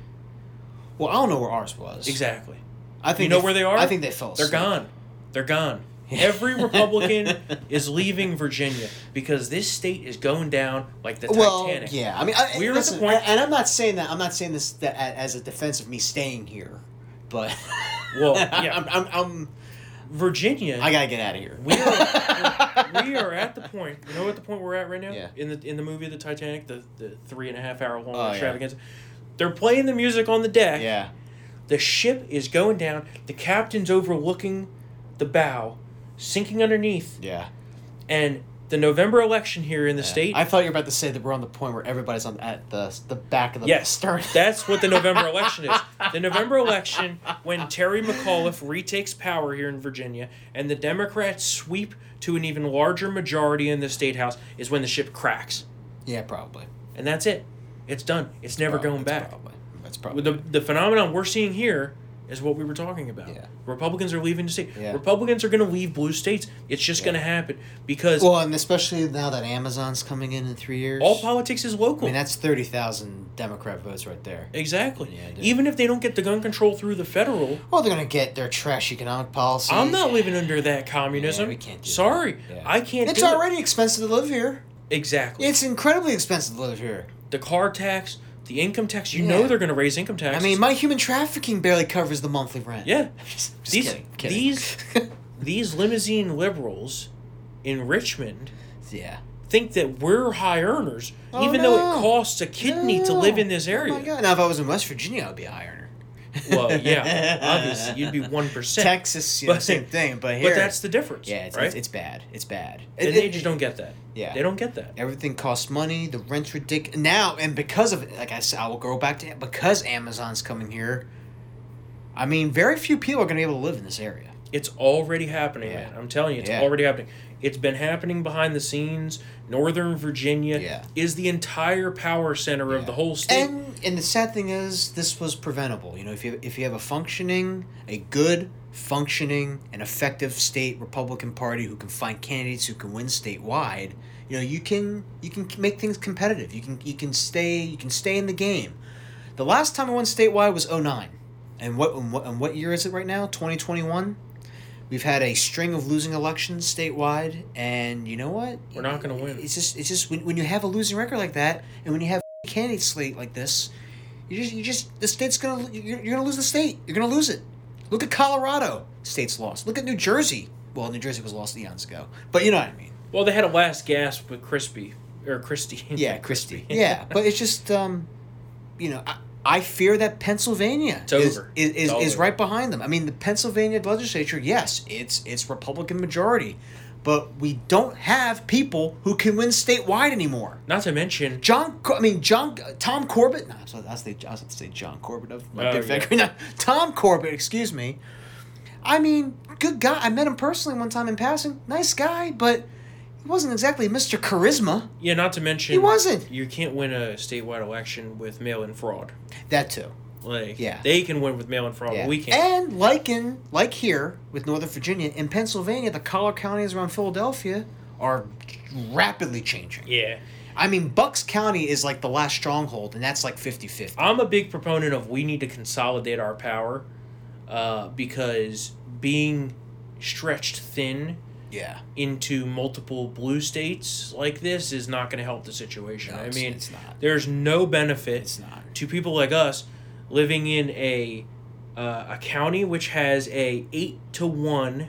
Well, I don't know where ours was exactly. I think you know they, where they are. I think they fell asleep. They're gone. They're gone. Every Republican is leaving Virginia because this state is going down like the well, Titanic. Well, yeah. I mean, I, we're listen, at the point, and I'm not saying that. I'm not saying this that, as a defense of me staying here, but. Well, yeah, I'm, I'm, I'm, Virginia. I gotta get out of here. We are, we are at the point. You know, at the point we're at right now. Yeah. In the in the movie The Titanic, the, the three and a half hour long oh, extravaganza, yeah. they're playing the music on the deck. Yeah. The ship is going down. The captain's overlooking the bow, sinking underneath. Yeah. And the November election here in the yeah. state. I thought you were about to say that we're on the point where everybody's on at the the back of the yes, stern. That's what the November election is. The November election, when Terry McAuliffe retakes power here in Virginia and the Democrats sweep to an even larger majority in the state house, is when the ship cracks. Yeah, probably. And that's it. It's done. It's never probably, going back. Probably. That's probably the the phenomenon we're seeing here is what we were talking about. Yeah. Republicans are leaving the state. Yeah. Republicans are going to leave blue states. It's just yeah. going to happen because... Well, and especially now that Amazon's coming in in three years. All politics is local. I mean, that's thirty thousand Democrat votes right there. Exactly. Yeah, even if they don't get the gun control through the federal... Well, they're going to get their trash economic policies. I'm not living under that communism. Yeah, we can't do Sorry. That. Yeah. I can't it's do It's already it. expensive to live here. Exactly. It's incredibly expensive to live here. The car tax... The income tax, you yeah. know they're going to raise income tax. I mean, my human trafficking barely covers the monthly rent. Yeah. Just, just these kidding, kidding. these these limousine liberals in Richmond yeah. think that we're high earners, oh, even no. though it costs a kidney no. to live in this area. Oh my God. Now, if I was in West Virginia, I'd be a high earner. Well, yeah, obviously, you'd be one percent. Texas, you know, but, same thing, but here... But that's the difference, Yeah, it's, right? it's, it's bad. It's bad. And it, they it, just don't get that. Yeah. They don't get that. Everything costs money, the rent's ridiculous. Now, and because of it, like I said, I will go back to it, because Amazon's coming here, I mean, very few people are going to be able to live in this area. It's already happening, yeah. man. I'm telling you, it's yeah. already happening. It's been happening behind the scenes. Northern Virginia yeah. is the entire power center yeah. of the whole state. And and the sad thing is, this was preventable. You know, if you if you have a functioning, a good, functioning, and effective state Republican Party who can find candidates who can win statewide, you know, you can you can make things competitive. You can you can stay you can stay in the game. The last time I won statewide was oh nine, and what and what, and what year is it right now? twenty twenty-one. We've had a string of losing elections statewide, and you know what? We're not going to win. It's just, it's just when, when you have a losing record like that, and when you have a candidate slate like this, you just, you just the state's going to you're, you're going to lose the state. You're going to lose it. Look at Colorado. State's lost. Look at New Jersey. Well, New Jersey was lost eons ago, but you know what I mean. Well, they had a last gasp with Crispy or Christie. Yeah, Christie. yeah, but it's just, um, you know. I, I fear that Pennsylvania is is, is, is right behind them. I mean, the Pennsylvania legislature, yes, it's it's Republican majority, but we don't have people who can win statewide anymore. Not to mention John. I mean, John Tom Corbett. No, I was about to say John Corbett of my oh, big yeah. no, Tom Corbett. Excuse me. I mean, good guy. I met him personally one time in passing. Nice guy, but. He wasn't exactly Mister Charisma. Yeah, not to mention... He wasn't. You can't win a statewide election with mail-in fraud. That too. Like, yeah. They can win with mail-in fraud, yeah. but we can't. And like in, like here with Northern Virginia, in Pennsylvania, the collar counties around Philadelphia are rapidly changing. Yeah. I mean, Bucks County is like the last stronghold, and that's like fifty-fifty. I'm a big proponent of we need to consolidate our power uh, because being stretched thin... Yeah. into multiple blue states like this is not going to help the situation. No, I mean, it's not. There's no benefit it's not. to people like us living in a uh, a county which has a eight to one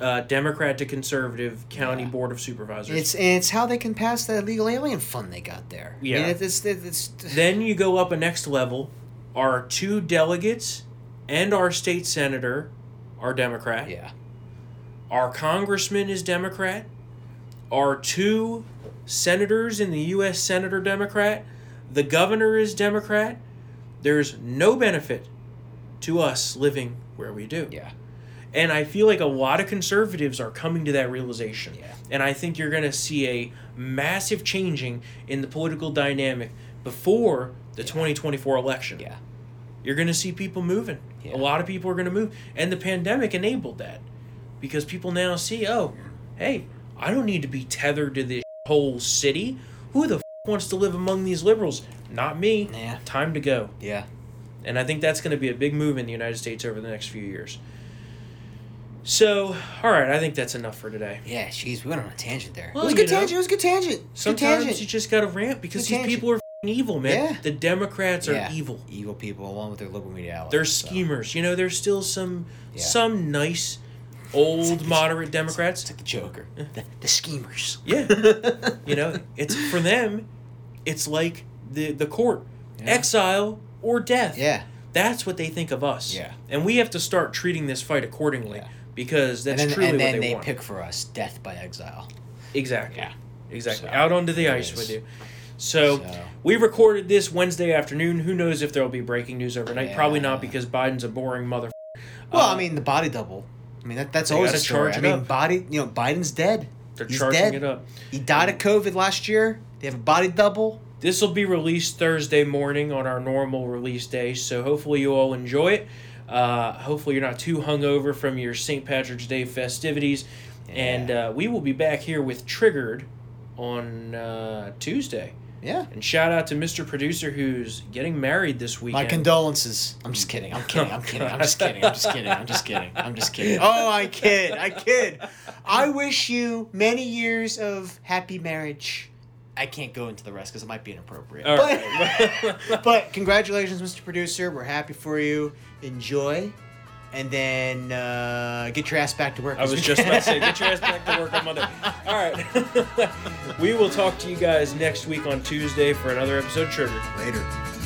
uh, Democrat to conservative county yeah. board of supervisors. It's and it's how they can pass that illegal alien fund they got there. Yeah. I mean, it's, it's, it's... Then you go up a next level. Our two delegates and our state senator are Democrat. Yeah. Our congressman is Democrat. Our two senators in the U S Senate are Democrat. The governor is Democrat. There's no benefit to us living where we do. Yeah. And I feel like a lot of conservatives are coming to that realization. Yeah. And I think you're going to see a massive changing in the political dynamic before the yeah. twenty twenty-four election. Yeah. You're going to see people moving. Yeah. A lot of people are going to move. And the pandemic enabled that. Because people now see, oh, hey, I don't need to be tethered to this whole city. Who the f*** wants to live among these liberals? Not me. Nah. Time to go. Yeah. And I think that's going to be a big move in the United States over the next few years. So, all right, I think that's enough for today. Yeah, jeez, we went on a tangent there. Well, it was a good know, tangent. It was a good tangent. Sometimes good tangent. You just got to rant because good these tangent. people are f***ing evil, man. Yeah. The Democrats are yeah. evil. Evil people along with their liberal media outlets. They're schemers. So. You know, there's still some yeah. some nice... Old like moderate the, Democrats. It's like the Joker. The, the schemers. Yeah. You know, it's for them, it's like the, the court. Yeah. Exile or death. Yeah. That's what they think of us. Yeah. And we have to start treating this fight accordingly yeah. because that's and then, truly and then what they, they want. Pick for us death by exile. Exactly. Yeah. Exactly. So, out onto the ice is. with you. So, so we recorded this Wednesday afternoon. Who knows if there'll be breaking news overnight? Yeah. Probably not, because Biden's a boring motherfucker. Well, um, I mean, the body double. I mean, that that's always a story. I mean, up. body. You know, Biden's dead. They're He's charging dead. it up. He died of COVID last year. They have a body double. This will be released Thursday morning on our normal release day. So hopefully you all enjoy it. Uh, hopefully you're not too hungover from your Saint Patrick's Day festivities. Yeah. And uh, we will be back here with Triggered on uh, Tuesday. Yeah. And shout out to Mister Producer, who's getting married this weekend. My condolences. I'm just kidding. I'm kidding. I'm kidding. I'm just kidding. I'm just kidding. I'm just kidding. I'm just kidding. Oh, I kid. I kid. I wish you many years of happy marriage. I can't go into the rest because it might be inappropriate. All but, right. But congratulations, Mister Producer. We're happy for you. Enjoy. And then uh, get your ass back to work. I was just about to say, get your ass back to work on Monday. All right. We will talk to you guys next week on Tuesday for another episode of Triggered. Later.